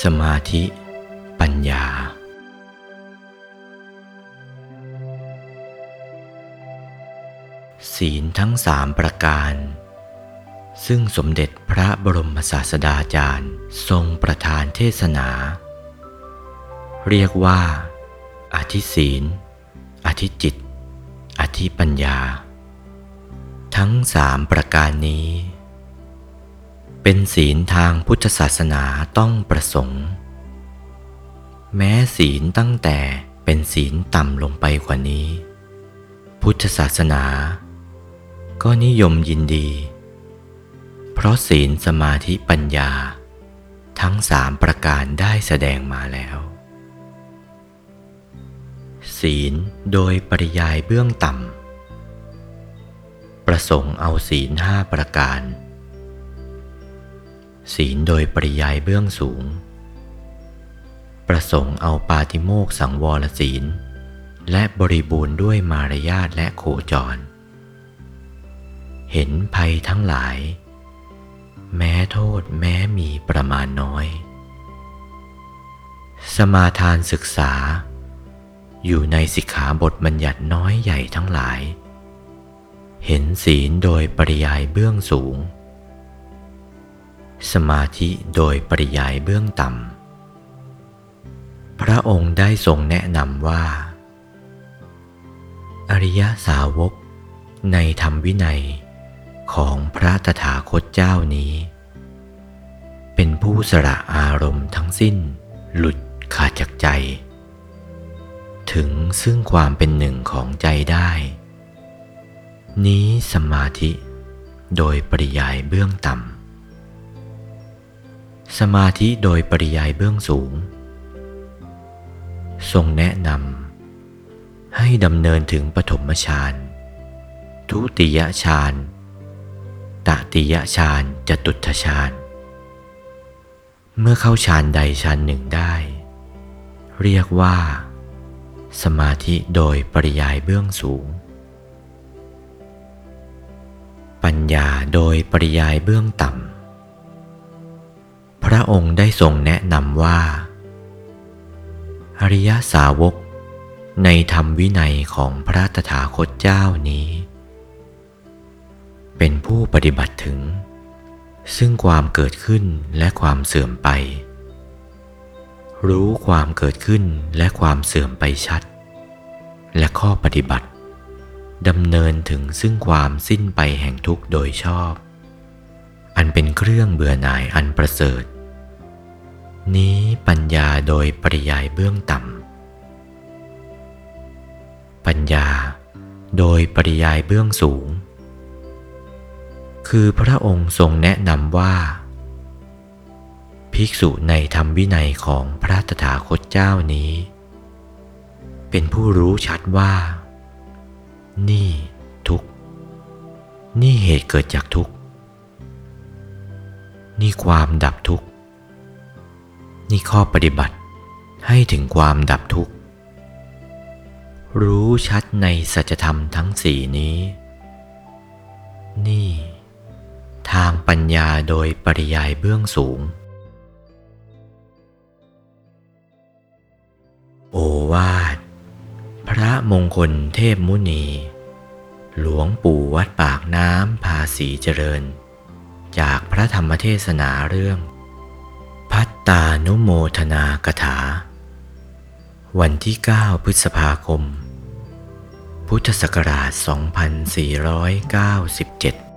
สมาธิปัญญาศีลทั้ง3ประการซึ่งสมเด็จพระบรมศาสดาจารย์ทรงประทานเทศนาเรียกว่าอธิศีลอธิจิตอธิปัญญาทั้ง3ประการนี้เป็นศีลทางพุทธศาสนาต้องประสงค์แม้ศีลตั้งแต่เป็นศีลต่ำลงไปกว่านี้พุทธศาสนาก็นิยมยินดีเพราะศีลสมาธิปัญญาทั้ง3ประการได้แสดงมาแล้วศีลโดยปริยายเบื้องต่ำประสงค์เอาศีล5ประการศีลโดยปริยายเบื้องสูงประสงค์เอาปาติโมกขสังวรศีลและบริบูรณ์ด้วยมารยาทและโคจรเห็นภัยทั้งหลายแม้โทษแม้มีประมาณน้อยสมาทานศึกษาอยู่ในสิกขาบทบัญญัติน้อยใหญ่ทั้งหลายเห็นศีลโดยปริยายเบื้องสูงสมาธิโดยปริยายเบื้องต่ำพระองค์ได้ทรงแนะนำว่าอริยสาวกในธรรมวินัยของพระตถาคตเจ้านี้เป็นผู้สละอารมณ์ทั้งสิ้นหลุดขาดจากใจถึงซึ่งความเป็นหนึ่งของใจได้นี้สมาธิโดยปริยายเบื้องต่ำสมาธิโดยปริยายเบื้องสูงทรงแนะนำให้ดำเนินถึงปฐมฌานทุติยฌานตติยฌานจตุตถฌานเมื่อเข้าฌานใดฌานหนึ่งได้เรียกว่าสมาธิโดยปริยายเบื้องสูงปัญญาโดยปริยายเบื้องต่ำพระองค์ได้ทรงแนะนำว่าอริยสาวกในธรรมวินัยของพระตถาคตเจ้านี้เป็นผู้ปฏิบัติถึงซึ่งความเกิดขึ้นและความเสื่อมไปรู้ความเกิดขึ้นและความเสื่อมไปชัดและข้อปฏิบัติดำเนินถึงซึ่งความสิ้นไปแห่งทุกข์โดยชอบอันเป็นเครื่องเบื่อหน่ายอันประเสริฐนี้ปัญญาโดยปริยายเบื้องต่ำปัญญาโดยปริยายเบื้องสูงคือพระองค์ทรงแนะนำว่าภิกษุในธรรมวินัยของพระตถาคตเจ้านี้เป็นผู้รู้ชัดว่านี่ทุกข์นี่เหตุเกิดจากทุกข์นี่ความดับทุกข์นี่ข้อปฏิบัติให้ถึงความดับทุกข์รู้ชัดในสัจธรรมทั้งสี่นี้นี่ทางปัญญาโดยปริยายเบื้องสูงโอวาทพระมงคลเทพมุนีหลวงปู่วัดปากน้ำภาษีเจริญจากพระธรรมเทศนาเรื่องภัตตานุโมทนากถาวันที่9พฤษภาคมพุทธศักราช2497